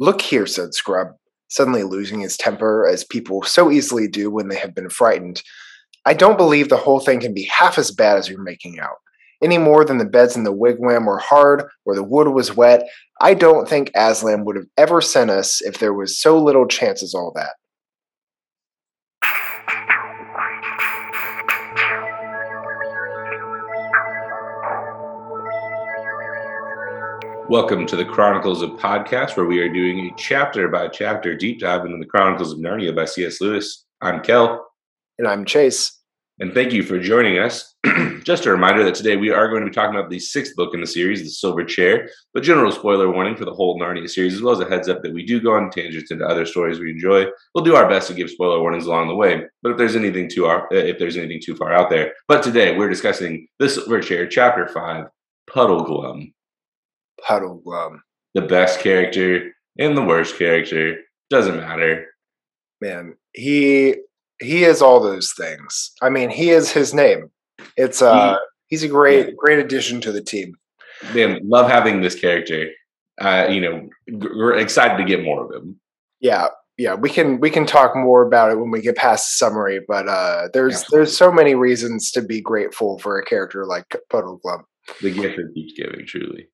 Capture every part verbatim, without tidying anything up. "Look here," said Scrub, suddenly losing his temper, as people so easily do when they have been frightened. "I don't believe the whole thing can be half as bad as you're making out. Any more than the beds in the wigwam were hard or the wood was wet, I don't think Aslan would have ever sent us if there was so little chance as all that." Welcome to the Chronicles of Podcast, where we are doing a chapter-by-chapter deep dive into the Chronicles of Narnia by C S. Lewis. I'm Kel. And I'm Chase. And thank you for joining us. Just a reminder that today we are going to be talking about the sixth book in the series, The Silver Chair, but general spoiler warning for the whole Narnia series, as well as a heads up that we do go on tangents into other stories we enjoy. We'll do our best to give spoiler warnings along the way, but if there's anything too, our, if there's anything too far out there. But today we're discussing The Silver Chair, Chapter five, Puddleglum. Puddleglum. The best character and the worst character. Doesn't matter. Man, he... He is all those things. I mean, he is his name. It's uh, he's a great, great addition to the team. Man, love having this character. Uh, you know, we're excited to get more of him. Yeah, yeah. We can we can talk more about it when we get past the summary. But uh, there's Absolutely. there's so many reasons to be grateful for a character like Puddleglum. The gift that keeps giving, truly.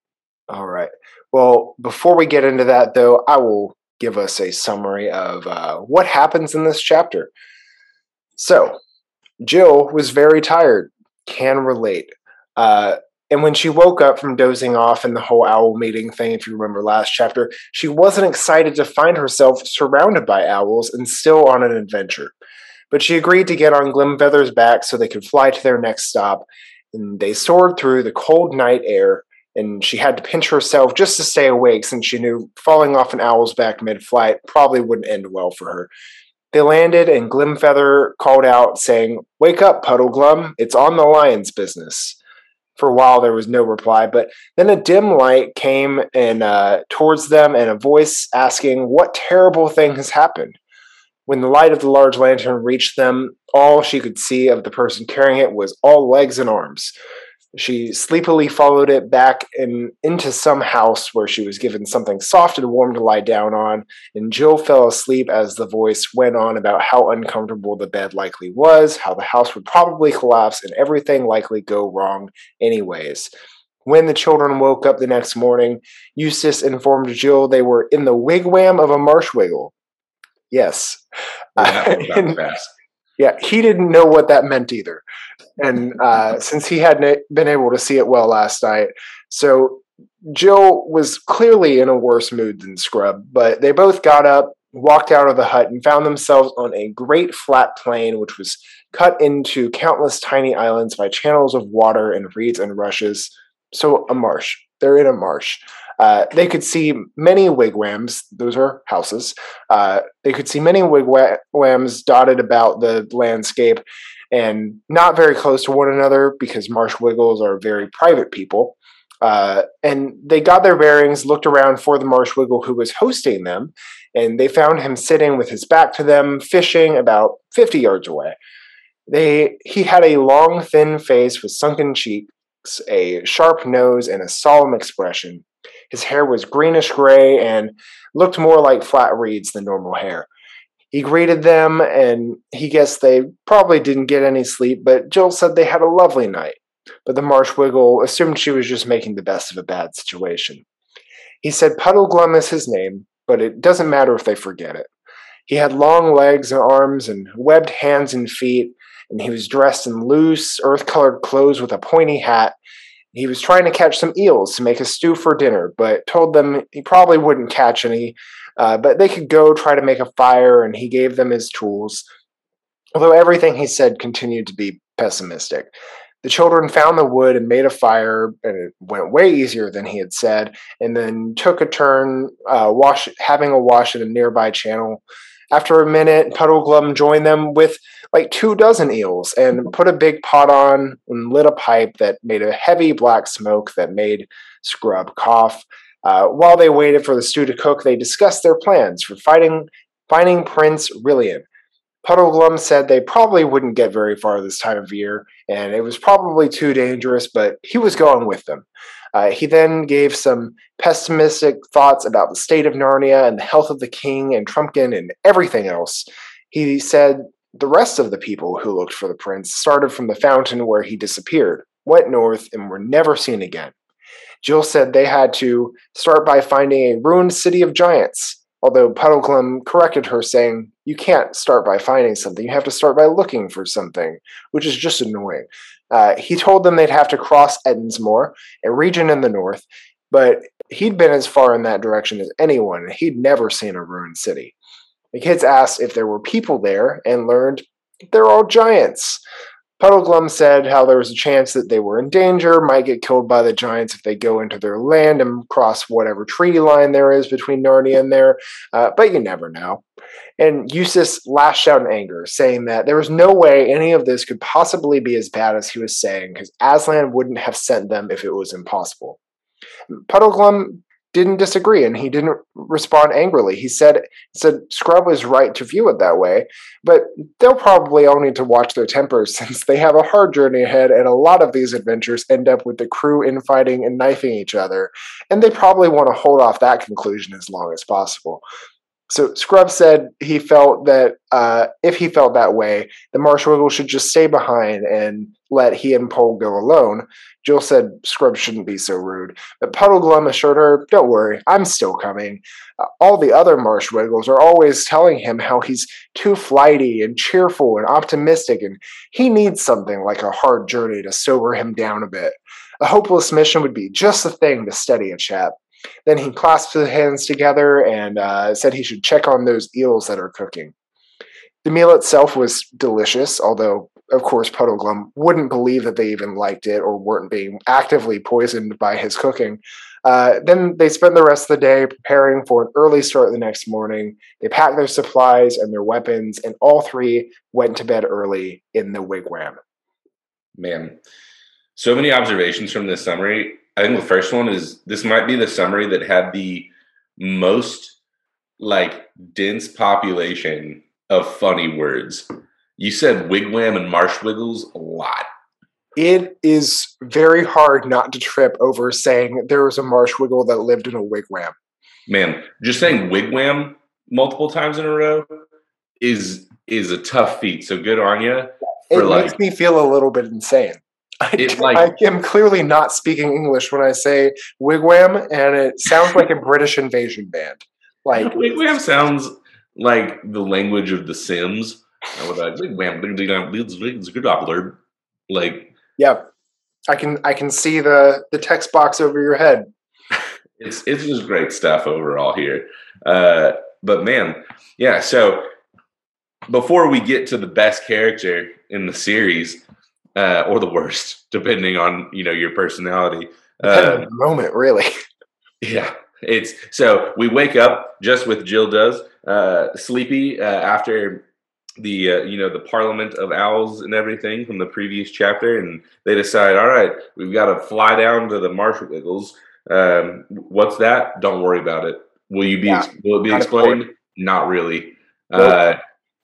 All right. Well, before we get into that, though, I will give us a summary of uh, what happens in this chapter. So, Jill was very tired, can relate. Uh, and when she woke up from dozing off in the whole owl meeting thing, if you remember last chapter, she wasn't excited to find herself surrounded by owls and still on an adventure. But she agreed to get on Glimfeather's back so they could fly to their next stop, and they soared through the cold night air, and she had to pinch herself just to stay awake since she knew falling off an owl's back mid-flight probably wouldn't end well for her. They landed, and Glimfeather called out, saying, "Wake up, Puddleglum, it's on the lion's business." For a while, there was no reply, but then a dim light came and uh, towards them, and a voice asking, "What terrible thing has happened?" When the light of the large lantern reached them, all she could see of the person carrying it was all legs and arms. She sleepily followed it back in, into some house where she was given something soft and warm to lie down on, and Jill fell asleep as the voice went on about how uncomfortable the bed likely was, how the house would probably collapse, and everything likely go wrong anyways. When the children woke up the next morning, Eustace informed Jill they were in the wigwam of a marshwiggle. Yes. Yeah, and, yeah, he didn't know what that meant either. And uh, since he hadn't been able to see it well last night. So Jill was clearly in a worse mood than Scrub, but they both got up, walked out of the hut, and found themselves on a great flat plain, which was cut into countless tiny islands by channels of water and reeds and rushes. So a marsh. They're in a marsh. Uh, they could see many wigwams. Those are houses. Uh, they could see many wigwams dotted about the landscape, and not very close to one another because marshwiggles are very private people. Uh, and they got their bearings, looked around for the marshwiggle who was hosting them, and they found him sitting with his back to them, fishing about fifty yards away. They He had a long, thin face with sunken cheeks, a sharp nose, and a solemn expression. His hair was greenish-gray and looked more like flat reeds than normal hair. He greeted them, and he guessed they probably didn't get any sleep, but Jill said they had a lovely night. But the marshwiggle assumed she was just making the best of a bad situation. He said Puddleglum is his name, but it doesn't matter if they forget it. He had long legs and arms and webbed hands and feet, and he was dressed in loose, earth-colored clothes with a pointy hat. He was trying to catch some eels to make a stew for dinner, but told them he probably wouldn't catch any, uh, but they could go try to make a fire, and he gave them his tools, although everything he said continued to be pessimistic. The children found the wood and made a fire, and it went way easier than he had said, and then took a turn uh, wash, having a wash at a nearby channel. After a minute, Puddleglum joined them with like two dozen eels and put a big pot on and lit a pipe that made a heavy black smoke that made Scrub cough. Uh, while they waited for the stew to cook, they discussed their plans for fighting, finding Prince Rilian. Puddleglum said they probably wouldn't get very far this time of year, and it was probably too dangerous, but he was going with them. Uh, he then gave some pessimistic thoughts about the state of Narnia and the health of the king and Trumpkin and everything else. He said the rest of the people who looked for the prince started from the fountain where he disappeared, went north, and were never seen again. Jill said they had to start by finding a ruined city of giants, although Puddleglum corrected her, saying, you can't start by finding something, you have to start by looking for something, which is just annoying. Uh, he told them they'd have to cross Ettinsmoor, a region in the north, but he'd been as far in that direction as anyone, and he'd never seen a ruined city. The kids asked if there were people there and learned they're all giants. Puddleglum said how there was a chance that they were in danger, might get killed by the giants if they go into their land and cross whatever treaty line there is between Narnia and there, uh, but you never know. And Eustace lashed out in anger, saying that there was no way any of this could possibly be as bad as he was saying, because Aslan wouldn't have sent them if it was impossible. Puddleglum didn't disagree, and he didn't respond angrily. He said, said Scrub was right to view it that way, but they'll probably all need to watch their tempers since they have a hard journey ahead, and a lot of these adventures end up with the crew infighting and knifing each other, and they probably want to hold off that conclusion as long as possible. So Scrub said he felt that uh, if he felt that way, the Marsh Wiggle should just stay behind and let he and Pole go alone. Jill said Scrub shouldn't be so rude, but Puddleglum assured her, don't worry, I'm still coming. Uh, all the other Marsh Wiggles are always telling him how he's too flighty and cheerful and optimistic, and he needs something like a hard journey to sober him down a bit. A hopeless mission would be just the thing to steady a chap. Then he clasped his hands together and uh, said he should check on those eels that are cooking. The meal itself was delicious, although, of course, Puddleglum wouldn't believe that they even liked it or weren't being actively poisoned by his cooking. Uh, then they spent the rest of the day preparing for an early start the next morning. They packed their supplies and their weapons, and all three went to bed early in the wigwam. Man, so many observations from this summary. I think the first one is this might be the summary that had the most like dense population of funny words. You said wigwam and marsh wiggles a lot. It is very hard not to trip over saying there was a marsh wiggle that lived in a wigwam. Man, just saying wigwam multiple times in a row is is a tough feat. So good on you. It like, makes me feel a little bit insane. It, like, I am clearly not speaking English when I say wigwam, and it sounds like a British invasion band. Like wigwam sounds like the language of The Sims. Like, yeah, I can I can see the, the text box over your head. It's it's just great stuff overall here. Uh, but man, yeah. So before we get to the best character in the series. Uh, or the worst, depending on, you know, your personality. Uh, the moment, really. Yeah. It's so we wake up just with Jill does, uh, sleepy uh, after the, uh, you know, the Parliament of Owls and everything from the previous chapter. And they decide, all right, we've got to fly down to the Marsh Wiggles. Um, what's that? Don't worry about it. Will you be, yeah, will it be explained? Not really. Nope. Uh,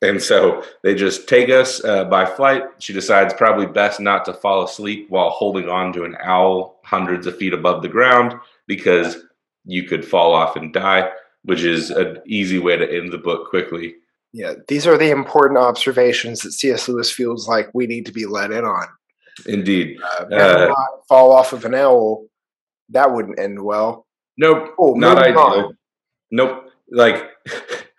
And so they just take us uh, by flight. She decides probably best not to fall asleep while holding on to an owl hundreds of feet above the ground because you could fall off and die, which is an easy way to end the book quickly. Yeah, these are the important observations that C S. Lewis feels like we need to be let in on. Indeed. Uh, uh, not fall off of an owl, that wouldn't end well. Nope, oh, not ideal. On. Nope, like...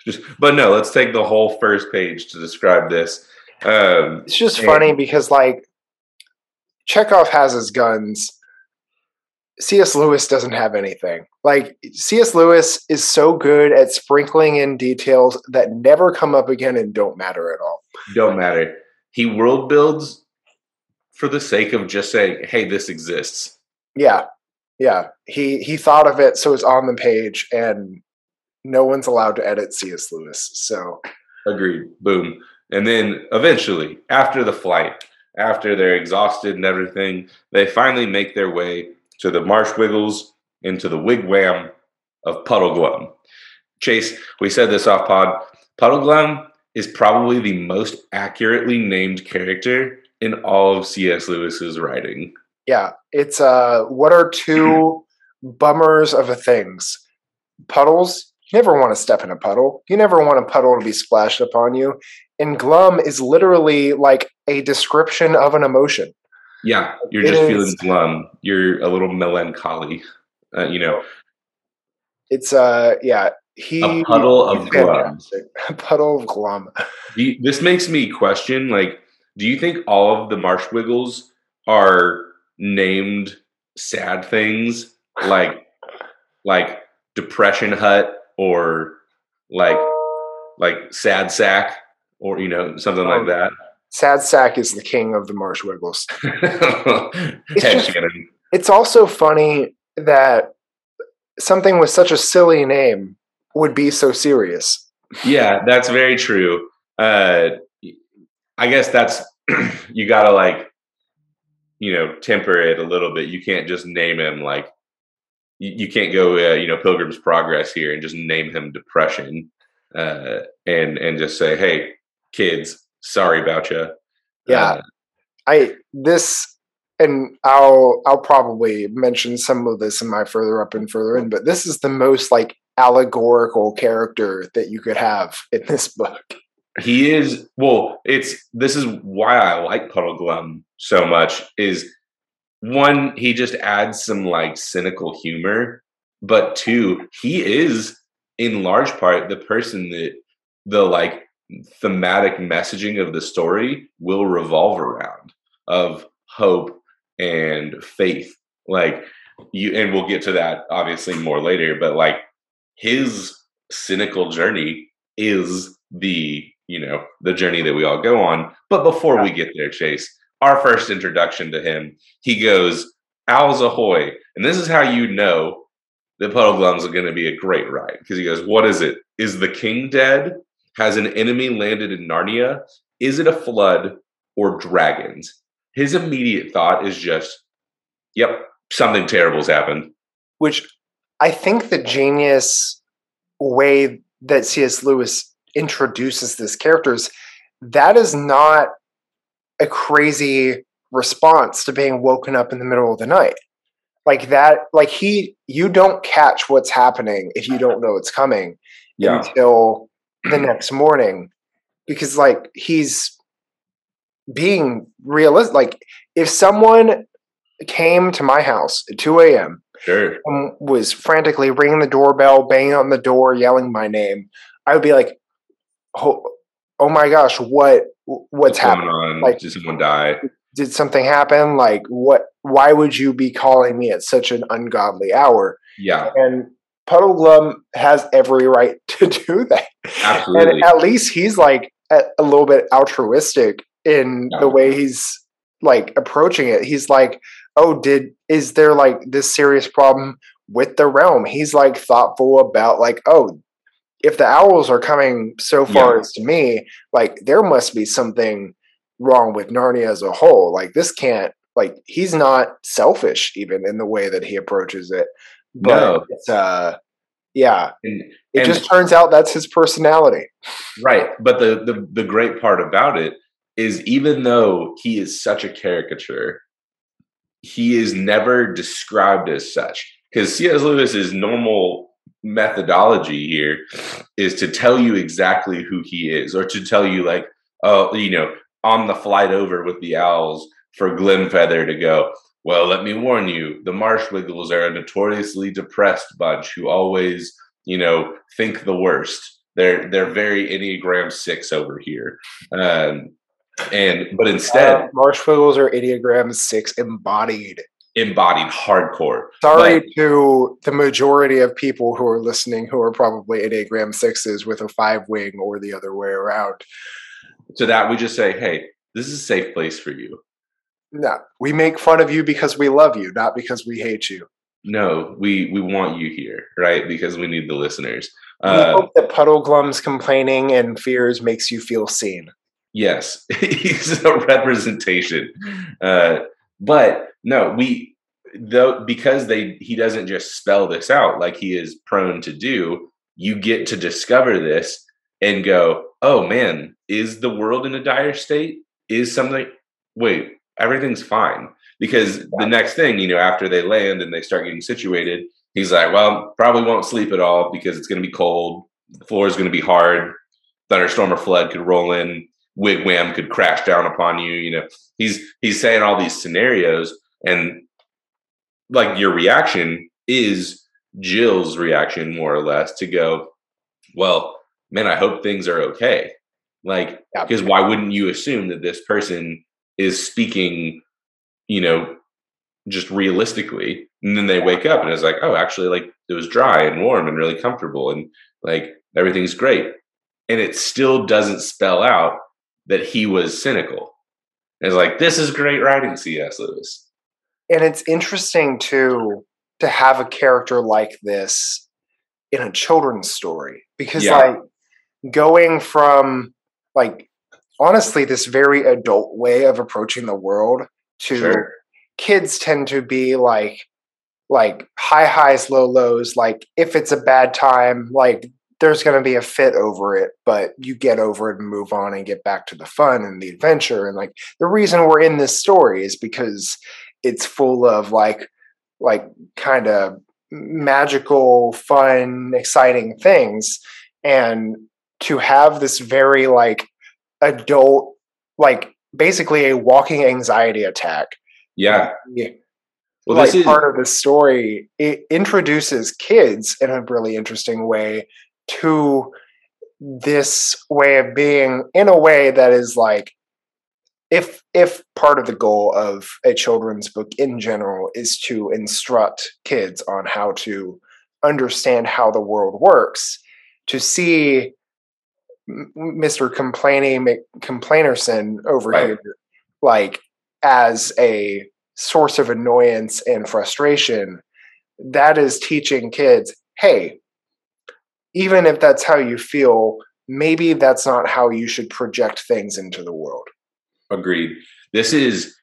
Just, but no, let's take the whole first page to describe this. Um, it's just and, funny because, like, Chekhov has his guns. C S. Lewis doesn't have anything. Like, C S. Lewis is so good at sprinkling in details that never come up again and don't matter at all. Don't matter. He world builds for the sake of just saying, hey, this exists. Yeah. Yeah. He, he thought of it, so it's on the page, and... No one's allowed to edit C S. Lewis, so... Agreed. Boom. And then, eventually, after the flight, after they're exhausted and everything, they finally make their way to the Marsh Wiggles and to the wigwam of Puddleglum. Chase, we said this off pod, Puddleglum is probably the most accurately named character in all of C S. Lewis's writing. Yeah, it's uh, what are two bummers of a things? Puddles, you never want to step in a puddle. You never want a puddle to be splashed upon you. And glum is literally like a description of an emotion. Yeah, you're it just is, feeling glum. You're a little melancholy, uh, you know. It's, uh, yeah. He, a puddle of glum. A puddle of glum. You, this makes me question, like, do you think all of the marsh wiggles are named sad things like like Depression Hut or like like Sad Sack or, you know, something um, like that? Sad Sack is the king of the marsh wiggles. it's, hey, just, it's also funny that something with such a silly name would be so serious. Yeah, that's very true. Uh, I guess that's, you gotta like, you know, temper it a little bit. You can't just name him like, you, you can't go, uh, you know, Pilgrim's Progress here and just name him Depression uh, and, and just say, hey, kids, sorry about you. Yeah. Uh, I, this, and I'll, I'll probably mention some of this in my further up and further in, but this is the most like allegorical character that you could have in this book. He is, well, it's, this is why I like Puddleglum so much is one, he just adds some like cynical humor, but two, he is in large part the person that the like thematic messaging of the story will revolve around of hope and faith. Like you, and we'll get to that obviously more later, but like his cynical journey is the, you know, the journey that we all go on. But before yeah. we get there, Chase, our first introduction to him, he goes, "Owls ahoy." And this is how you know that Puddleglum's going to be a great ride. Because he goes, "What is it? Is the king dead? Has an enemy landed in Narnia? Is it a flood or dragons?" His immediate thought is just, yep, something terrible's happened. Which I think the genius way that C S. Lewis introduces this character is that is not a crazy response to being woken up in the middle of the night. Like that, like he, you don't catch what's happening if you don't know it's coming yeah. until the next morning, because like he's being realistic. Like if someone came to my house at two a.m. sure, and was frantically ringing the doorbell, banging on the door, yelling my name, I would be like, Oh, oh my gosh! What what's happening? Like, did someone die? Did something happen? Like, what? Why would you be calling me at such an ungodly hour? Yeah. And Puddleglum has every right to do that. Absolutely. And at least he's like a, a little bit altruistic in yeah. the way he's like approaching it. He's like, oh, did is there like this serious problem with the realm? He's like thoughtful about like, oh, if the owls are coming so far yeah. as to me, like there must be something wrong with Narnia as a whole. Like this can't, like he's not selfish even in the way that he approaches it. But no. it's, uh, yeah, and, it and just turns out that's his personality. Right. But the, the, the great part about it is even though he is such a caricature, he is never described as such. Because C S. Lewis is normal methodology here is to tell you exactly who he is, or to tell you like, oh, you know, on the flight over with the owls for Glimfeather to go, well, let me warn you, the marsh wiggles are a notoriously depressed bunch who always, you know, think the worst. They're they're very Enneagram six over here. Um, and but instead, uh, marsh wiggles are Enneagram six embodied. Embodied hardcore. Sorry but, to the majority of people who are listening who are probably Enneagram sixes with a five wing or the other way around. To that, we just say, hey, this is a safe place for you. No, we make fun of you because we love you, not because we hate you. No, we, we want you here, right? Because we need the listeners. We uh, hope that Puddleglum's complaining and fears makes you feel seen. Yes, he's a representation. Uh, But no, we though because they he doesn't just spell this out like he is prone to do. You get to discover this and go, oh man, is the world in a dire state? Is something? Wait, everything's fine. Because the next thing, you know, after they land and they start getting situated, he's like, well, probably won't sleep at all because it's going to be cold. The floor is going to be hard. Thunderstorm or flood could roll in. Wigwam could crash down upon you. You know, he's he's saying all these scenarios, and like your reaction is Jill's reaction, more or less, to go, well, man, I hope things are okay. Like, because why wouldn't you assume that this person is speaking, you know, just realistically? And then they wake up and it's like, oh, actually, like it was dry and warm and really comfortable and like everything's great. And it still doesn't spell out that he was cynical. And it's like, this is great writing, C S. Lewis. And it's interesting too to have a character like this in a children's story, because yeah. like going from like honestly this very adult way of approaching the world to sure. kids tend to be like like high highs, low lows. Like if it's a bad time, like there's going to be a fit over it, but you get over it and move on and get back to the fun and the adventure. And like the reason we're in this story is because it's full of like, like kind of magical, fun, exciting things. And to have this very like adult, like basically a walking anxiety attack. Yeah. Like, well, like this is- part of the story, it introduces kids in a really interesting way to this way of being in a way that is like, if if part of the goal of a children's book in general is to instruct kids on how to understand how the world works, to see Mister Complaining Complainerson over right. here like as a source of annoyance and frustration, that is teaching kids, hey, even if that's how you feel, maybe that's not how you should project things into the world. Agreed. This is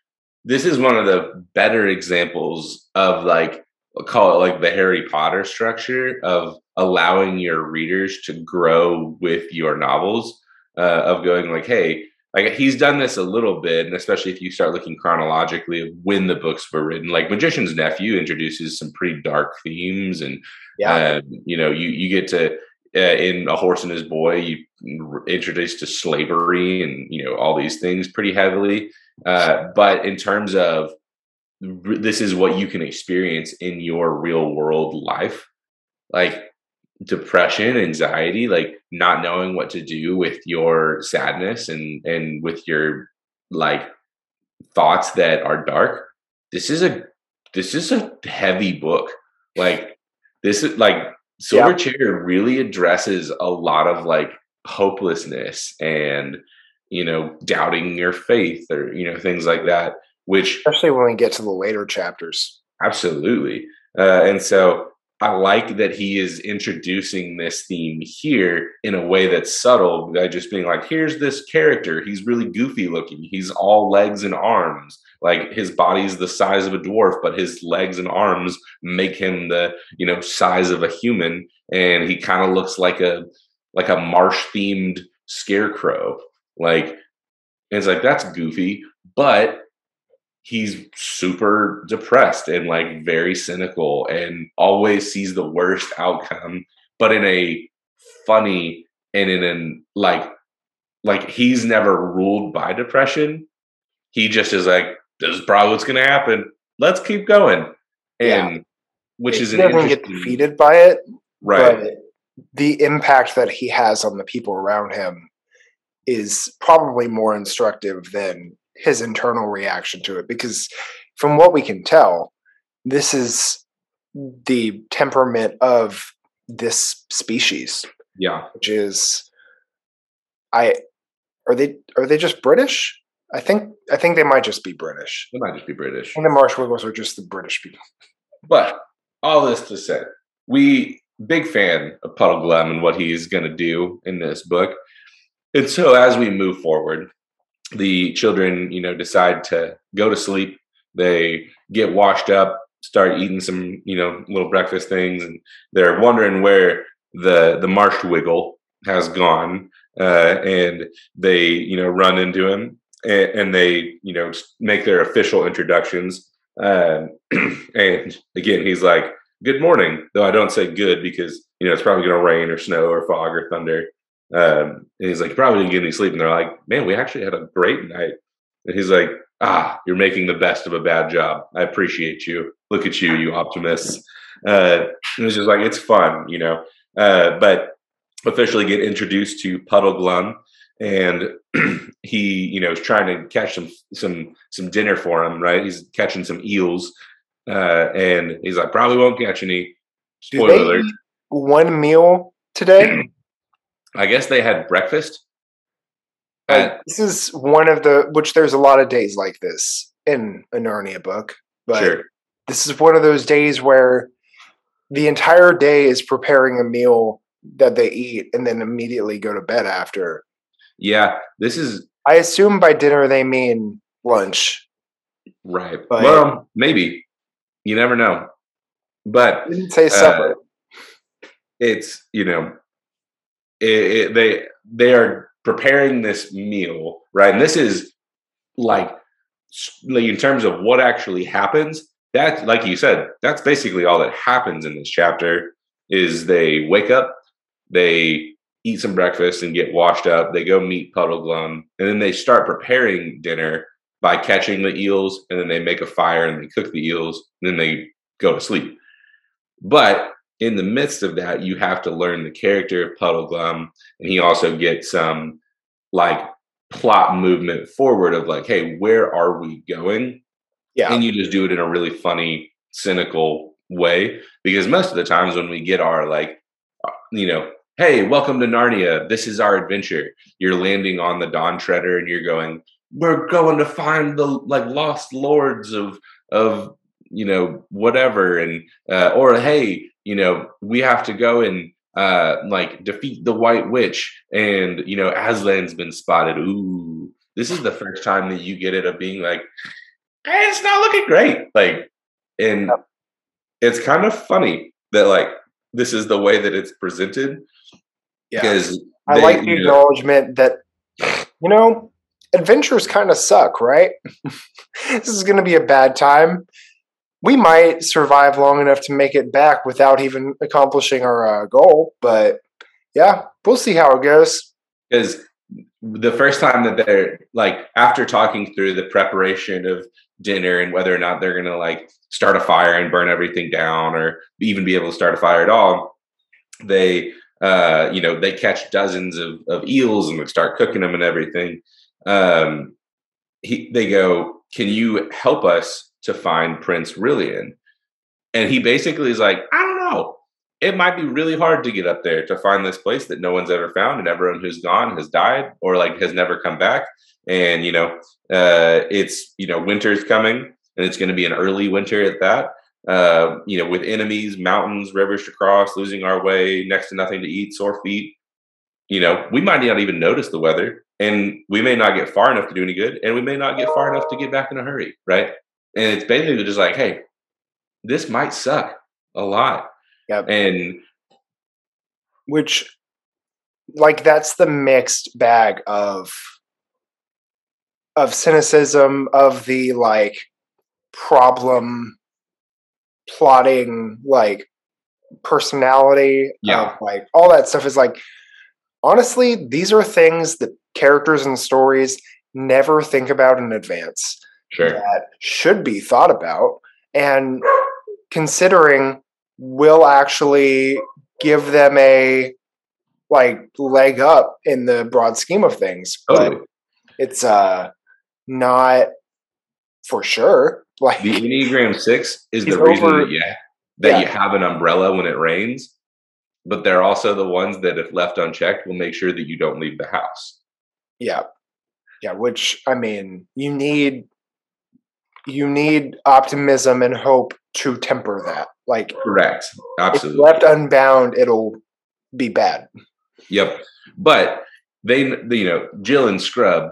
this is one of the better examples of like, call it like the Harry Potter structure of allowing your readers to grow with your novels, uh, of going like, hey, like he's done this a little bit. And especially if you start looking chronologically of when the books were written, like Magician's Nephew introduces some pretty dark themes and, yeah. Uh, you know, you, you get to, uh, in A Horse and His Boy, you r- introduced to slavery and, you know, all these things pretty heavily. Uh, but in terms of r- this is what you can experience in your real world life, like depression, anxiety, like not knowing what to do with your sadness and, and with your like thoughts that are dark. This is a, this is a heavy book. Like, This is like Silver yeah. Chair really addresses a lot of like hopelessness and, you know, doubting your faith or, you know, things like that, which especially when we get to the later chapters. Absolutely. Uh, and so I like that he is introducing this theme here in a way that's subtle by just being like, here's this character. He's really goofy looking. He's all legs and arms. Like his body's the size of a dwarf, but his legs and arms make him the, you know, size of a human. And he kind of looks like a, like a marsh themed scarecrow. Like, it's like, that's goofy, but he's super depressed and like very cynical and always sees the worst outcome, but in a funny and in an like, like he's never ruled by depression. He just is like, this is probably what's going to happen. Let's keep going. And yeah. which it is an interesting... get defeated by it. Right. But the impact that he has on the people around him is probably more instructive than his internal reaction to it. Because from what we can tell, this is the temperament of this species. Yeah. Which is, I, are they, are they just British? I think I think they might just be British. They might just be British. And the Marsh Wiggles are just the British people. But all this to say, we big fan of Puddleglum and what he's going to do in this book. And so as we move forward, the children, you know, decide to go to sleep. They get washed up, start eating some, you know, little breakfast things, and they're wondering where the the Marsh Wiggle has gone. Uh, and they, you know, run into him. And they, you know, make their official introductions. Um, and again, he's like, good morning, though I don't say good because, you know, it's probably going to rain or snow or fog or thunder. Um, and he's like, you probably didn't get any sleep. And they're like, man, we actually had a great night. And he's like, ah, you're making the best of a bad job. I appreciate you. Look at you, you optimists. Uh, and it's just like, it's fun, you know, uh, but officially get introduced to Puddleglum. And he, you know, is trying to catch some some some dinner for him, right? He's catching some eels, uh, and he's like, probably won't catch any. Spoiler Did they alert. Eat one meal today? I guess they had breakfast. At, uh, this is one of the, which there's a lot of days like this in a Narnia book. But sure. This is one of those days where the entire day is preparing a meal that they eat and then immediately go to bed after. Yeah, this is... I assume by dinner they mean lunch. Right. But well, maybe. You never know. But... I didn't say supper. Uh, it's, you know... It, it, they they are preparing this meal, right? And this is, like, like, in terms of what actually happens, that, like you said, that's basically all that happens in this chapter, is they wake up, they... eat some breakfast and get washed up. They go meet Puddleglum, and then they start preparing dinner by catching the eels, and then they make a fire and they cook the eels, and then they go to sleep. But in the midst of that, you have to learn the character of Puddleglum, and he also gets some like plot movement forward of like, hey, where are we going? Yeah. And you just do it in a really funny, cynical way, because most of the times when we get our like, you know, hey, welcome to Narnia. This is our adventure. You're landing on the Dawn Treader and you're going, we're going to find the like lost lords of, of, you know, whatever. And, uh, or, hey, you know, we have to go and, uh, like defeat the White Witch. And, you know, Aslan's been spotted. Ooh, this is the first time that you get it of being like, hey, it's not looking great. Like, and it's kind of funny that like, this is the way that it's presented. Yeah. Because I they, like the you know, acknowledgement that, you know, adventures kind of suck, right? This is going to be a bad time. We might survive long enough to make it back without even accomplishing our uh, goal. But yeah, we'll see how it goes. Because the first time that they're like, after talking through the preparation of dinner and whether or not they're going to like start a fire and burn everything down or even be able to start a fire at all, they... Uh, you know, they catch dozens of, of eels and would start cooking them and everything. Um, he, they go, can you help us to find Prince Rilian? And he basically is like, I don't know. It might be really hard to get up there to find this place that no one's ever found and everyone who's gone has died or like has never come back. And, you know, uh, it's, you know, winter's coming and it's going to be an early winter at that. Uh, you know, with enemies, mountains, rivers to cross, losing our way, next to nothing to eat, sore feet. You know, we might not even notice the weather, and we may not get far enough to do any good, and we may not get far enough to get back in a hurry, right? And it's basically just like, hey, this might suck a lot. Yeah. And which, like, that's the mixed bag of of cynicism, of the like problem plotting, like personality, yeah, of, like all that stuff is like, honestly, these are things that characters and stories never think about in advance. Sure. That should be thought about and considering will actually give them a like leg up in the broad scheme of things. Totally. But it's uh not for sure. Like, the Enneagram six is the reason over, that, you, that yeah. you have an umbrella when it rains, but they're also the ones that, if left unchecked, will make sure that you don't leave the house. Yeah. Yeah, which, I mean, you need you need optimism and hope to temper that. Like, correct. Absolutely. If left unbound, it'll be bad. Yep. But they, you know, Jill and Scrub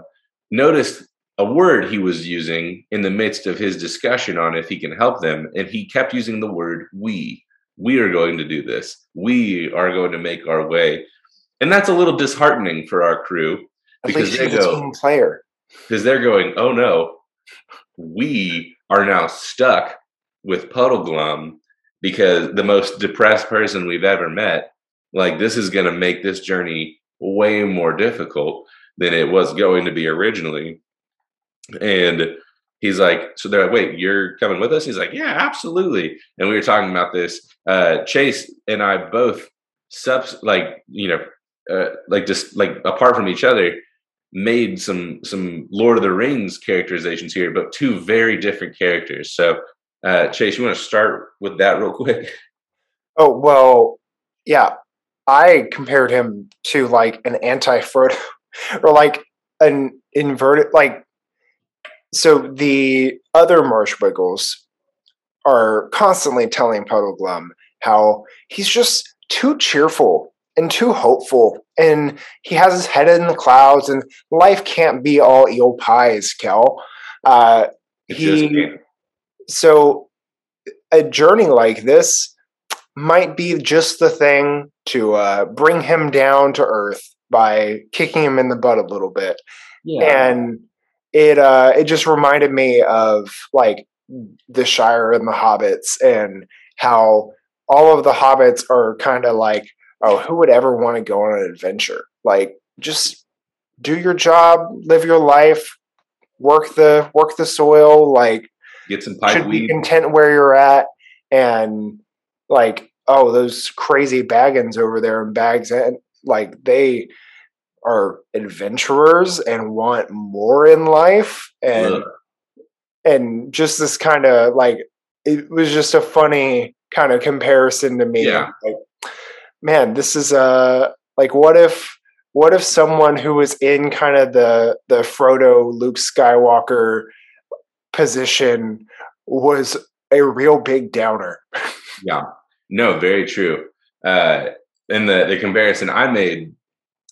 noticed a word he was using in the midst of his discussion on if he can help them. And he kept using the word, we, we are going to do this. We are going to make our way. And that's a little disheartening for our crew because they go, player. Because they're going, oh no, we are now stuck with Puddleglum because the most depressed person we've ever met, like, this is going to make this journey way more difficult than it was going to be originally. And he's like, so they're like, wait, you're coming with us? He's like, yeah, absolutely. And we were talking about this. Uh, Chase and I both subs like, you know, uh, like just like apart from each other, made some some Lord of the Rings characterizations here, but two very different characters. So uh, Chase, you want to start with that real quick? Oh, well, yeah. I compared him to like an anti-Frodo or like an inverted, like, so the other Marshwiggles are constantly telling Puddleglum how he's just too cheerful and too hopeful, and he has his head in the clouds, and life can't be all eel pies, Kel. Uh, he, so a journey like this might be just the thing to uh, bring him down to earth by kicking him in the butt a little bit. Yeah. And it uh, it just reminded me of like the Shire and the Hobbits, and how all of the Hobbits are kind of like, oh, who would ever want to go on an adventure? Like, just do your job, live your life, work the work the soil, like, get some pipe should weed. Be content where you're at. And like, oh, those crazy Baggins over there in Bags End, like, they are adventurers and want more in life, and Ugh. and just this kind of like, it was just a funny kind of comparison to me. Yeah. Like, man, this is a uh, like, what if what if someone who was in kind of the the Frodo, Luke Skywalker position was a real big downer? Yeah, no, very true. Uh, and the the comparison I made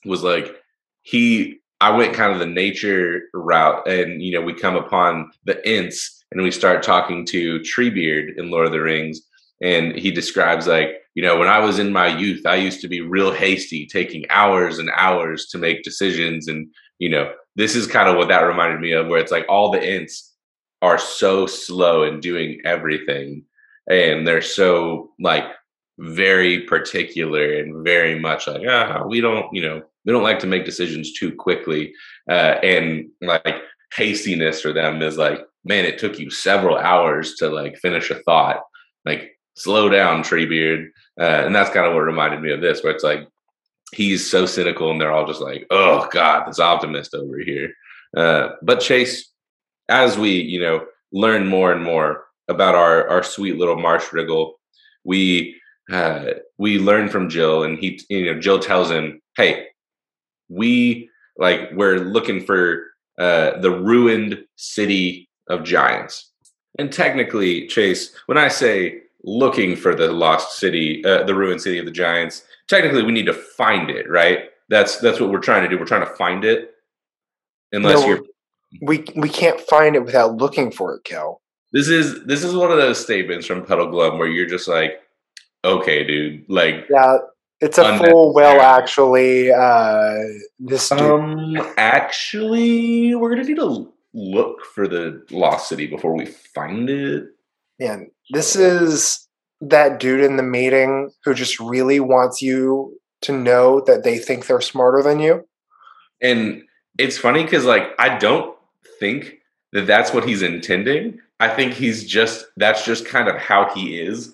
was like, he, I went kind of the nature route, and you know, we come upon the Ents, and we start talking to Treebeard in Lord of the Rings, and he describes like, you know, when I was in my youth, I used to be real hasty, taking hours and hours to make decisions. And, you know, this is kind of what that reminded me of, where it's like all the Ents are so slow in doing everything. And they're so like very particular and very much like, ah, we don't, you know, we don't like to make decisions too quickly. Uh, and like hastiness for them is like, man, it took you several hours to like finish a thought. Like, slow down, Treebeard. Uh, and that's kind of what reminded me of this, where it's like, he's so cynical, and they're all just like, oh God, this optimist over here. Uh, but Chase, as we, you know, learn more and more about our, our sweet little Marshwiggle, we, uh, we learn from Jill, and he, you know, Jill tells him, hey, we like, we're looking for uh, the ruined city of giants. And technically, Chase, when I say looking for the lost city, uh, the ruined city of the giants, technically we need to find it, right? That's that's what we're trying to do. We're trying to find it. Unless no, you're we we can't find it without looking for it, Kel. This is this is one of those statements from Puddleglum where you're just like, okay, dude, like, yeah, it's a full well actually uh this dude. Um actually we're gonna need to look for the lost city before we find it. Man, this is that dude in the meeting who just really wants you to know that they think they're smarter than you. And it's funny because, like, I don't think that that's what he's intending. I think he's just, that's just kind of how he is.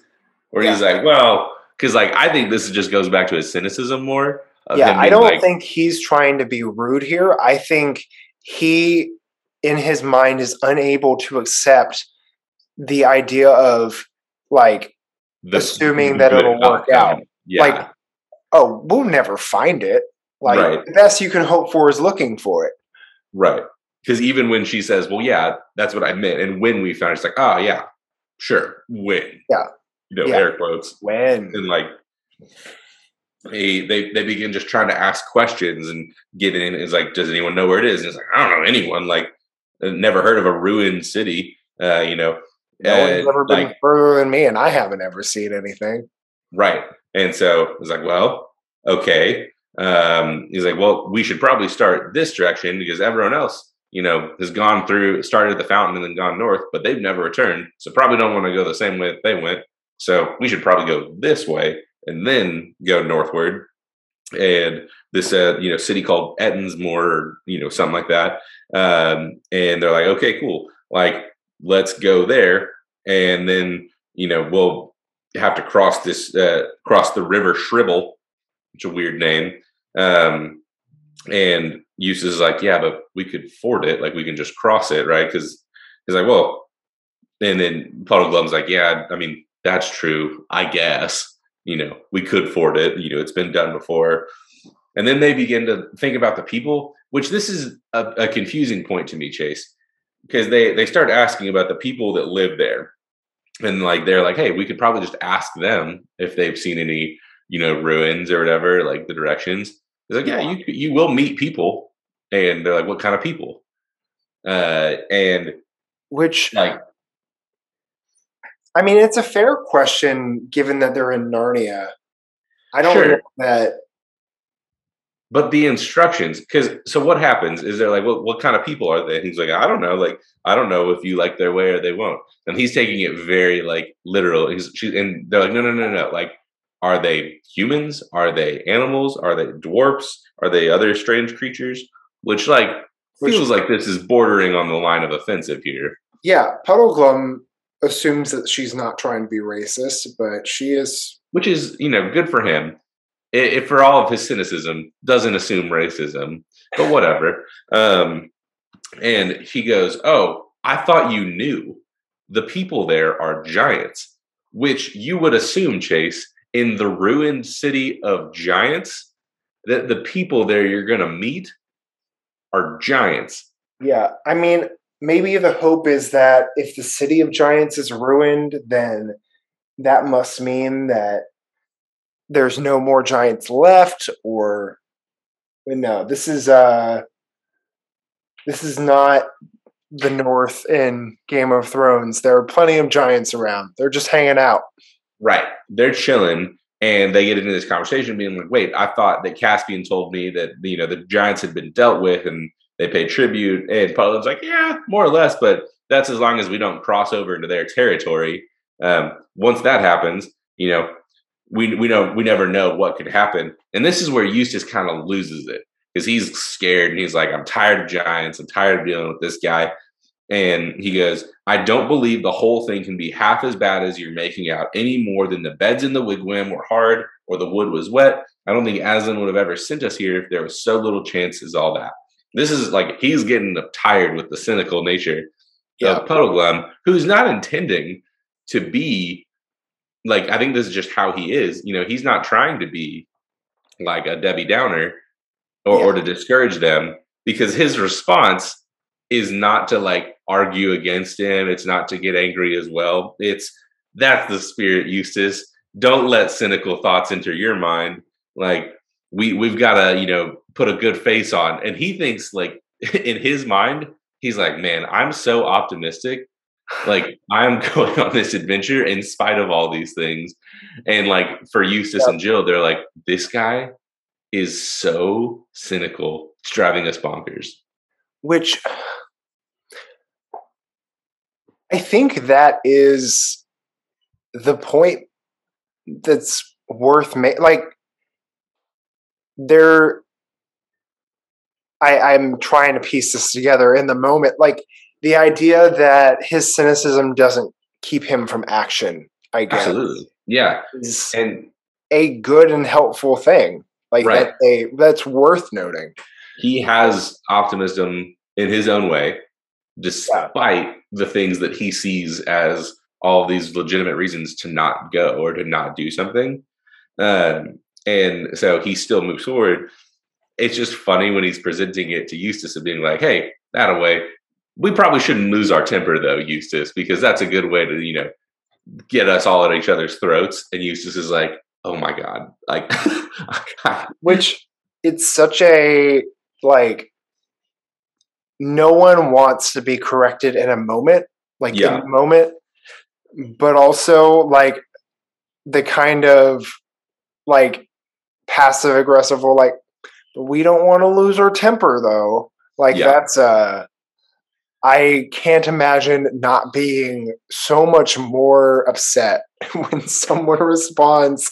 Or yeah. He's like, well, because, like, I think this just goes back to his cynicism more. Yeah, I don't like, think he's trying to be rude here. I think he, in his mind, is unable to accept the idea of like the assuming that it'll work outcome. Out. Yeah. Like, oh, we'll never find it. Like, right. The best you can hope for is looking for it. Right. Because even when she says, well, yeah, that's what I meant. And when we found it, it's like, oh yeah, sure. When. Yeah. You know, yeah. Air quotes. When. And like they, they they begin just trying to ask questions and get in. It's like, does anyone know where it is? And it's like, I don't know anyone. Like, I've never heard of a ruined city. Uh, you know. No one's uh, ever been like, further than me, and I haven't ever seen anything. Right. And so it's like, well, okay. Um, he's like, well, we should probably start this direction because everyone else you know, has gone through, started at the fountain and then gone north, but they've never returned. So probably don't want to go the same way that they went. So we should probably go this way and then go northward. And this, uh, you know, city called Ettinsmoor, or, you know, something like that. Um, and they're like, okay, cool. Like, let's go there. And then, you know, we'll have to cross this, uh, cross the river Shribble, which is a weird name. Um, and Eustace is like, yeah, but we could ford it. Like, we can just cross it. Right. Cause he's like, well, and then Puddleglum's like, yeah, I mean, that's true, I guess. You know, we could ford it. You know, it's been done before. And then they begin to think about the people, which this is a, a confusing point to me, Chase, because they, they start asking about the people that live there. And like, they're like, hey, we could probably just ask them if they've seen any, you know, ruins or whatever, like the directions. It's like, yeah, you, you will meet people. And they're like, what kind of people? Uh, and which, like, I mean, it's a fair question, given that they're in Narnia. I don't sure. know that. But the instructions, because so what happens is they're like, well, what kind of people are they? And he's like, I don't know. Like, I don't know if you like their way or they won't. And he's taking it very, like, literal. He's, she, and they're like, no, no, no, no. Like, are they humans? Are they animals? Are they dwarfs? Are they other strange creatures? Which, like, Which, feels like this is bordering on the line of offensive here. Yeah, Puddleglum assumes that she's not trying to be racist, but she is. Which is, you know, good for him. If for all of his cynicism, doesn't assume racism, but whatever. Um, and he goes, oh, I thought you knew the people there are giants, which you would assume, Chase, in the ruined city of giants, that the people there you're going to meet are giants. Yeah, I mean, maybe the hope is that if the city of giants is ruined, then that must mean that there's no more giants left. Or no, this is uh, this is not the North in Game of Thrones. There are plenty of giants around. They're just hanging out. Right, they're chilling, and they get into this conversation, being like, "Wait, I thought that Caspian told me that you know the giants had been dealt with and." They pay tribute, and Puddleglum's like, yeah, more or less, but that's as long as we don't cross over into their territory. Um, once that happens, you know, we we don't we never know what could happen. And this is where Eustace kind of loses it because he's scared and he's like, I'm tired of giants, I'm tired of dealing with this guy. And he goes, I don't believe the whole thing can be half as bad as you're making out any more than the beds in the wigwam were hard or the wood was wet. I don't think Aslan would have ever sent us here if there was so little chance as all that. This is like he's getting tired with the cynical nature yeah. of Puddleglum, who's not intending to be like, I think this is just how he is. You know, he's not trying to be like a Debbie Downer or, yeah. or to discourage them because his response is not to like argue against him. It's not to get angry as well. It's that's the spirit, Eustace. Don't let cynical thoughts enter your mind. Like, we, we've got to, you know, put a good face on. And he thinks like in his mind, he's like, man, I'm so optimistic. Like I'm going on this adventure in spite of all these things. And like for Eustace yeah. and Jill, they're like, this guy is so cynical. It's driving us bonkers. Which I think that is the point that's worth making. Like they're, I, I'm trying to piece this together in the moment. Like the idea that his cynicism doesn't keep him from action, I guess. Absolutely. Yeah. Is and a good and helpful thing. Like right. that they, that's worth noting. He has optimism in his own way, despite yeah. the things that he sees as all these legitimate reasons to not go or to not do something. Um, and so he still moves forward. It's just funny when he's presenting it to Eustace and being like, hey, that a way. We probably shouldn't lose our temper, though, Eustace, because that's a good way to, you know, get us all at each other's throats. And Eustace is like, oh, my God. Like, which it's such a like no one wants to be corrected in a moment, like yeah. in a moment, but also like the kind of like passive aggressive or like, we don't want to lose our temper, though. Like yeah. that's uh I can't imagine not being so much more upset when someone responds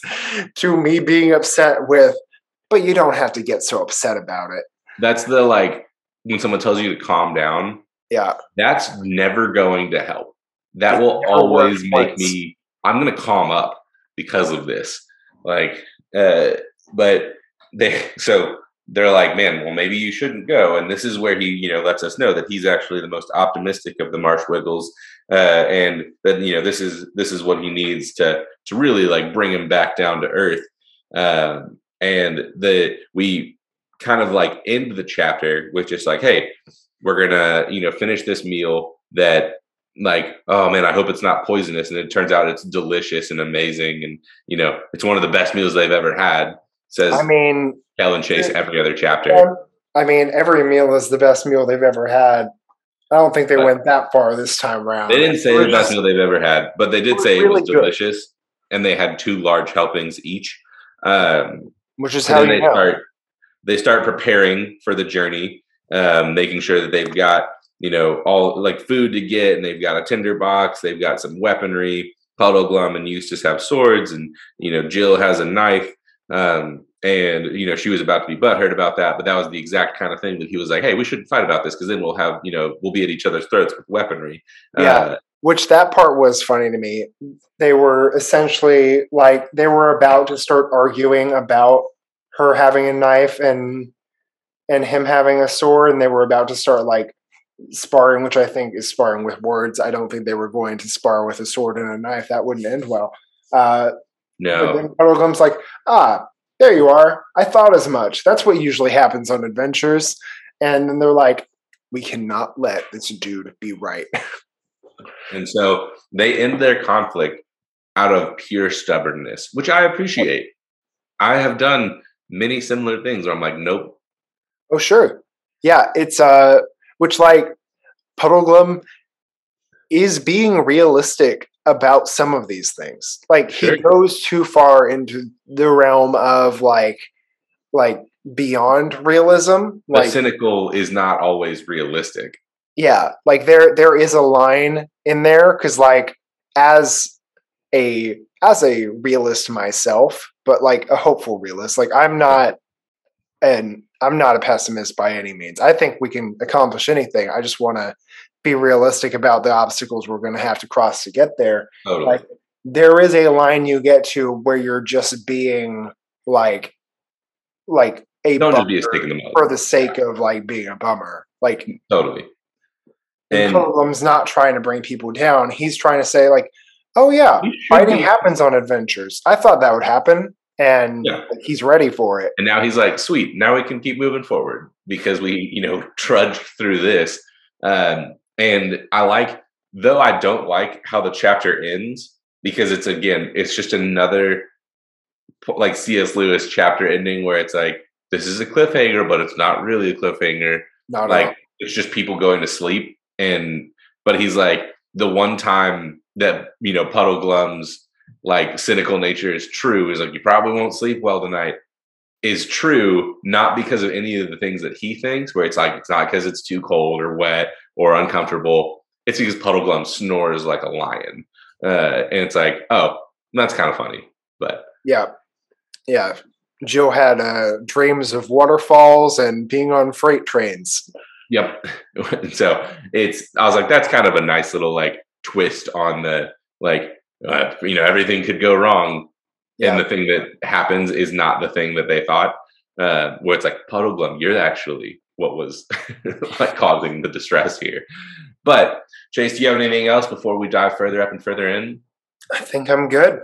to me being upset with, but you don't have to get so upset about it. That's the, like, when someone tells you to calm down. Yeah. That's never going to help. That it will always make once. me, I'm going to calm up because of this. Like, uh, but they, so they're like, man, well, maybe you shouldn't go. And this is where he, you know, lets us know that he's actually the most optimistic of the Marsh Wiggles. Uh, and that, you know, this is, this is what he needs to, to really like bring him back down to earth. Um, and the, we kind of like end the chapter with just like, hey, we're going to, you know, finish this meal that, like, oh man, I hope it's not poisonous. And it turns out it's delicious and amazing. And, you know, it's one of the best meals they've ever had, says I mean, Kel and Chase every other chapter. I mean, every meal is the best meal they've ever had. I don't think they but, went that far this time around. They didn't say we're the just, best meal they've ever had, but they did say really it was delicious. Good. And they had two large helpings each. Um, Which is how you they know. Start, they start preparing for the journey, um, making sure that they've got, you know, all like food to get, and they've got a tinder box, they've got some weaponry. Puddleglum and Eustace have swords, and, you know, Jill has a knife. Um, and, you know, she was about to be butthurt about that, but that was the exact kind of thing that he was like, hey, we shouldn't fight about this, because then we'll have, you know, we'll be at each other's throats with weaponry. Yeah. Uh, Which that part was funny to me. They were essentially like, they were about to start arguing about her having a knife and, and him having a sword. And they were about to start like sparring, which I think is sparring with words. I don't think they were going to spar with a sword and a knife. That wouldn't end well. Uh, No. But then Puddleglum's like, ah, there you are. I thought as much. That's what usually happens on adventures. And then they're like, we cannot let this dude be right. And so they end their conflict out of pure stubbornness, which I appreciate. I have done many similar things where I'm like, nope. Oh, sure. Yeah. It's, uh, which like Puddleglum is being realistic about some of these things. Like sure. He goes too far into the realm of like, like beyond realism. Like the cynical is not always realistic. Yeah. Like there, there is a line in there. Cause like as a, as a realist myself, but like a hopeful realist, like I'm not, and I'm not a pessimist by any means. I think we can accomplish anything. I just want to be realistic about the obstacles we're going to have to cross to get there. Totally. Like there is a line you get to where you're just being like, like a Don't bummer be a stick in the mud for the sake of like being a bummer. Like totally. And Puddleglum's not trying to bring people down. He's trying to say like, oh yeah, fighting be. happens on adventures. I thought that would happen. And yeah. He's ready for it. And now he's like, sweet, now we can keep moving forward because we, you know, trudged through this. Um, and I like, though I don't like how the chapter ends, because it's, again, it's just another like C S. Lewis chapter ending where it's like, this is a cliffhanger, but it's not really a cliffhanger. Not like, it's just people going to sleep. And, but he's like, the one time that, you know, Puddleglum's like cynical nature is true is like, you probably won't sleep well tonight is true, not because of any of the things that he thinks, where it's like, it's not because it's too cold or wet or uncomfortable. It's because Puddleglum snores like a lion. Uh, and it's like, oh, that's kind of funny, but yeah. Yeah. Jill had uh, dreams of waterfalls and being on freight trains. Yep. So it's, I was like, that's kind of a nice little like twist on the, like, Uh, you know, everything could go wrong. Yeah. And the thing that happens is not the thing that they thought, uh, where it's like, Puddleglum, you're actually what was like causing the distress here. But Chase, do you have anything else before we dive further up and further in? I think I'm good.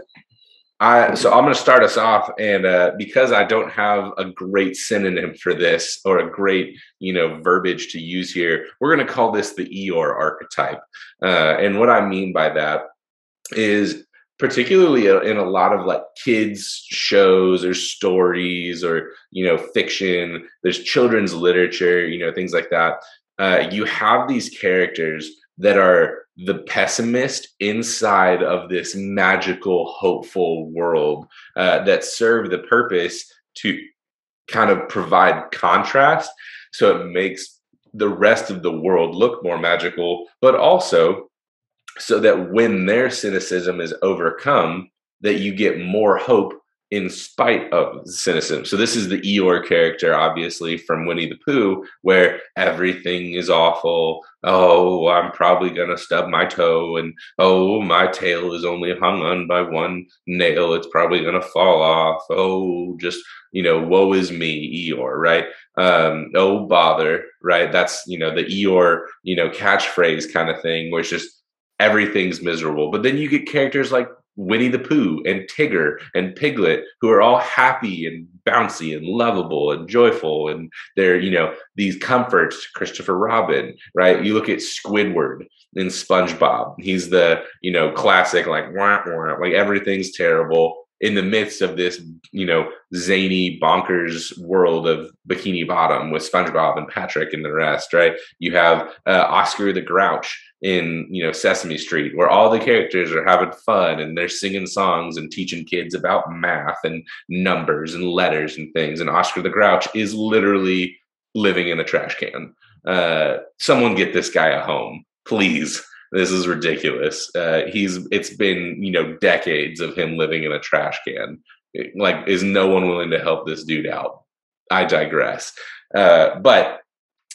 I, so I'm going to start us off. And uh, because I don't have a great synonym for this or a great, you know, verbiage to use here, we're going to call this the Eeyore archetype. Uh, and what I mean by that is particularly in a lot of like kids shows or stories or, you know, fiction, there's children's literature, you know, things like that. Uh, you have these characters that are the pessimist inside of this magical, hopeful world uh, that serve the purpose to kind of provide contrast. So it makes the rest of the world look more magical, but also so that when their cynicism is overcome, that you get more hope in spite of cynicism. So this is the Eeyore character, obviously, from Winnie the Pooh, where everything is awful. Oh, I'm probably going to stub my toe. And oh, my tail is only hung on by one nail. It's probably going to fall off. Oh, just, you know, woe is me, Eeyore, right? Um, oh, bother, right? That's, you know, the Eeyore, you know, catchphrase kind of thing, where it's just everything's miserable. But then you get characters like Winnie the Pooh and Tigger and Piglet, who are all happy and bouncy and lovable and joyful, and they're, you know, these comforts to Christopher Robin, right? You look at Squidward in SpongeBob. He's the, you know, classic, like, wah, wah, like everything's terrible in the midst of this, you know, zany, bonkers world of Bikini Bottom with SpongeBob and Patrick and the rest, right? You have uh, Oscar the Grouch in, you know, Sesame Street, where all the characters are having fun and they're singing songs and teaching kids about math and numbers and letters and things. And Oscar the Grouch is literally living in a trash can. Uh, someone get this guy a home, please. This is ridiculous. Uh, he's it's been, you know, decades of him living in a trash can. Like, is no one willing to help this dude out? I digress. Uh, but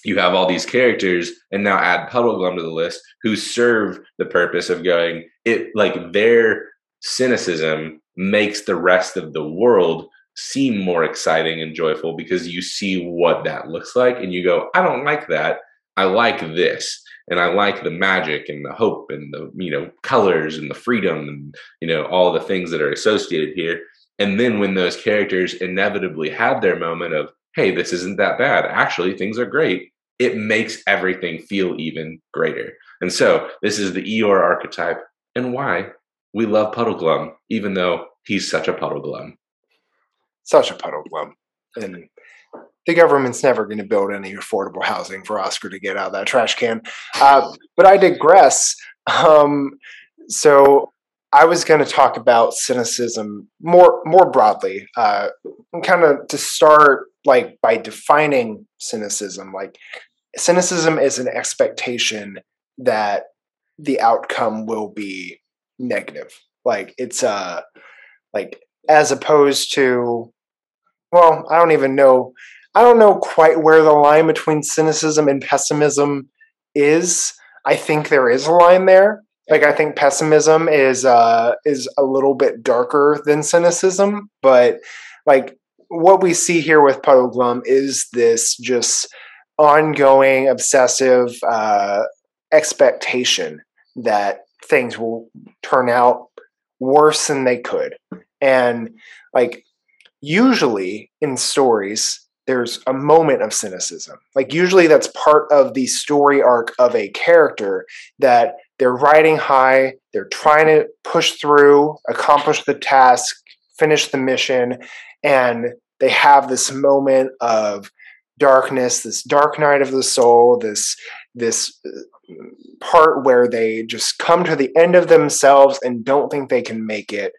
you have all these characters, and now add Puddleglum to the list, who serve the purpose of going, it like their cynicism makes the rest of the world seem more exciting and joyful, because you see what that looks like and you go, I don't like that. I like this. And I like the magic and the hope and the, you know, colors and the freedom and, you know, all the things that are associated here. And then when those characters inevitably have their moment of, hey, this isn't that bad, actually, things are great, it makes everything feel even greater. And so this is the Eeyore archetype and why we love Puddleglum, even though he's such a Puddleglum. Such a Puddleglum. And the government's never going to build any affordable housing for Oscar to get out of that trash can. Uh, but I digress. Um, so I was going to talk about cynicism more more broadly, uh, and kind of to start like by defining cynicism. Like, cynicism is an expectation that the outcome will be negative. Like, it's uh, like as opposed to, well, I don't even know. I don't know quite where the line between cynicism and pessimism is. I think there is a line there. Like, I think pessimism is uh, is a little bit darker than cynicism. But, like, what we see here with Puddleglum is this just ongoing, obsessive uh, expectation that things will turn out worse than they could. And, like, usually in stories, there's a moment of cynicism. Like, usually that's part of the story arc of a character, that they're riding high, they're trying to push through, accomplish the task, finish the mission, and they have this moment of darkness, this dark night of the soul, this this part where they just come to the end of themselves and don't think they can make it.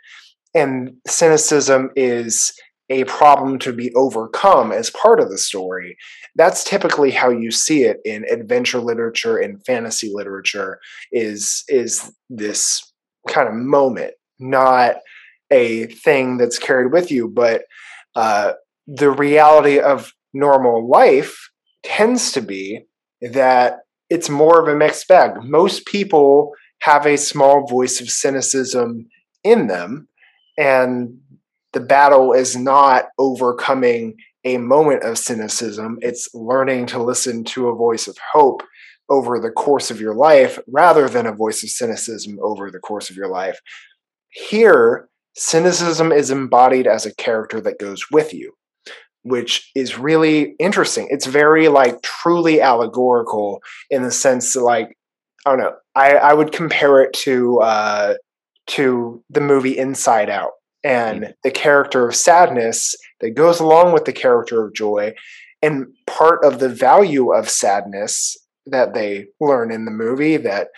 And cynicism is a problem to be overcome as part of the story. That's typically how you see it in adventure literature and fantasy literature, is, is this kind of moment, not a thing that's carried with you. But uh, the reality of normal life tends to be that it's more of a mixed bag. Most people have a small voice of cynicism in them, and the battle is not overcoming a moment of cynicism. It's learning to listen to a voice of hope over the course of your life, rather than a voice of cynicism over the course of your life. Here, cynicism is embodied as a character that goes with you, which is really interesting. It's very, like, truly allegorical in the sense that, like, I don't know, I, I would compare it to uh, to the movie Inside Out. And the character of sadness that goes along with the character of joy. And part of the value of sadness that they learn in the movie, that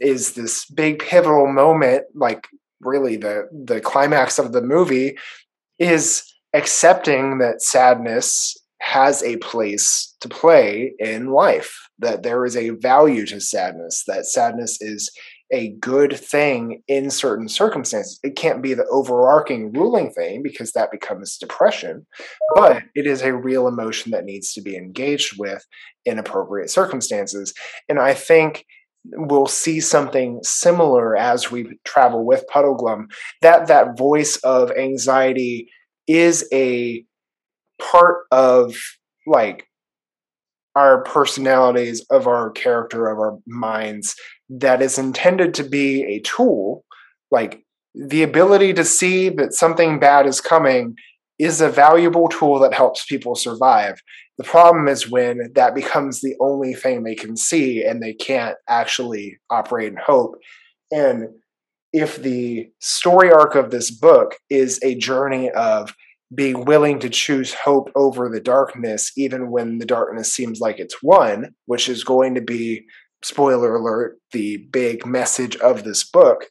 is this big pivotal moment, like really the, the climax of the movie, is accepting that sadness has a place to play in life, that there is a value to sadness, that sadness is a good thing in certain circumstances. It can't be the overarching ruling thing because that becomes depression, but it is a real emotion that needs to be engaged with in appropriate circumstances. And I think we'll see something similar as we travel with Puddleglum, that that voice of anxiety is a part of like our personalities, of our character, of our minds, that is intended to be a tool. Like the ability to see that something bad is coming is a valuable tool that helps people survive. The problem is when that becomes the only thing they can see and they can't actually operate in hope. And if the story arc of this book is a journey of being willing to choose hope over the darkness, even when the darkness seems like it's won, which is going to be, spoiler alert, the big message of this book,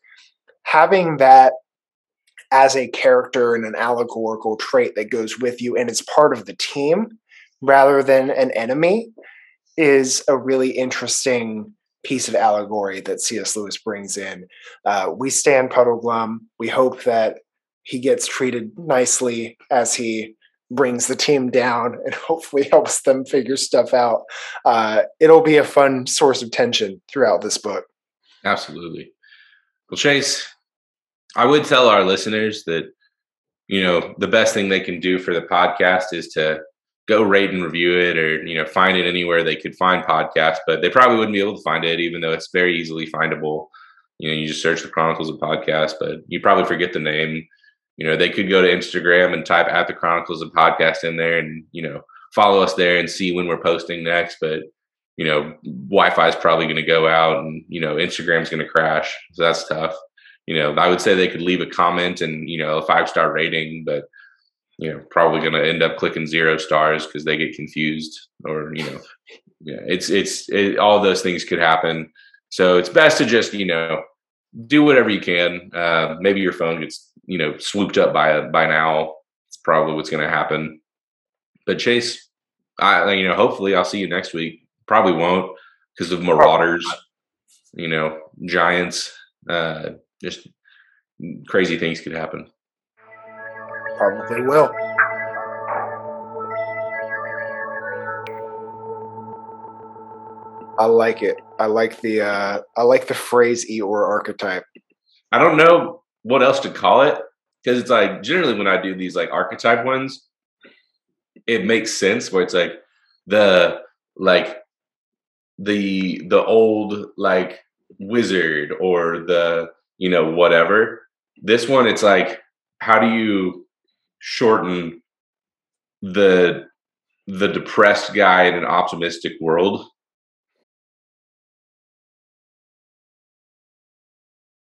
having that as a character and an allegorical trait that goes with you and is part of the team rather than an enemy is a really interesting piece of allegory that C S. Lewis brings in. Uh, we stand Puddleglum. We hope that he gets treated nicely as he brings the team down and hopefully helps them figure stuff out. Uh, it'll be a fun source of tension throughout this book. Absolutely. Well, Chase, I would tell our listeners that, you know, the best thing they can do for the podcast is to go rate and review it, or, you know, find it anywhere they could find podcasts, but they probably wouldn't be able to find it, even though it's very easily findable. You know, you just search the Chronicles of Podcast, but you probably forget the name. You know, they could go to Instagram and type at the Chronicles of Podcast in there and, you know, follow us there and see when we're posting next. But, you know, Wi-Fi is probably going to go out and, you know, Instagram's going to crash. So that's tough. You know, I would say they could leave a comment and, you know, a five-star rating, but, you know, probably going to end up clicking zero stars because they get confused or, you know, yeah, it's, it's, it, all those things could happen. So it's best to just, you know, do whatever you can. Uh, maybe your phone gets, you know, swooped up by a, by an owl. It's probably what's going to happen. But Chase, I, you know, hopefully I'll see you next week. Probably won't because of marauders, you know, giants, uh, just crazy things could happen. Probably will. I like it. I like the uh, I like the phrase Eeyore archetype. I don't know what else to call it because it's like generally when I do these like archetype ones, it makes sense where it's like the like the the old like wizard or the, you know, whatever. This one, it's like how do you shorten the the depressed guy in an optimistic world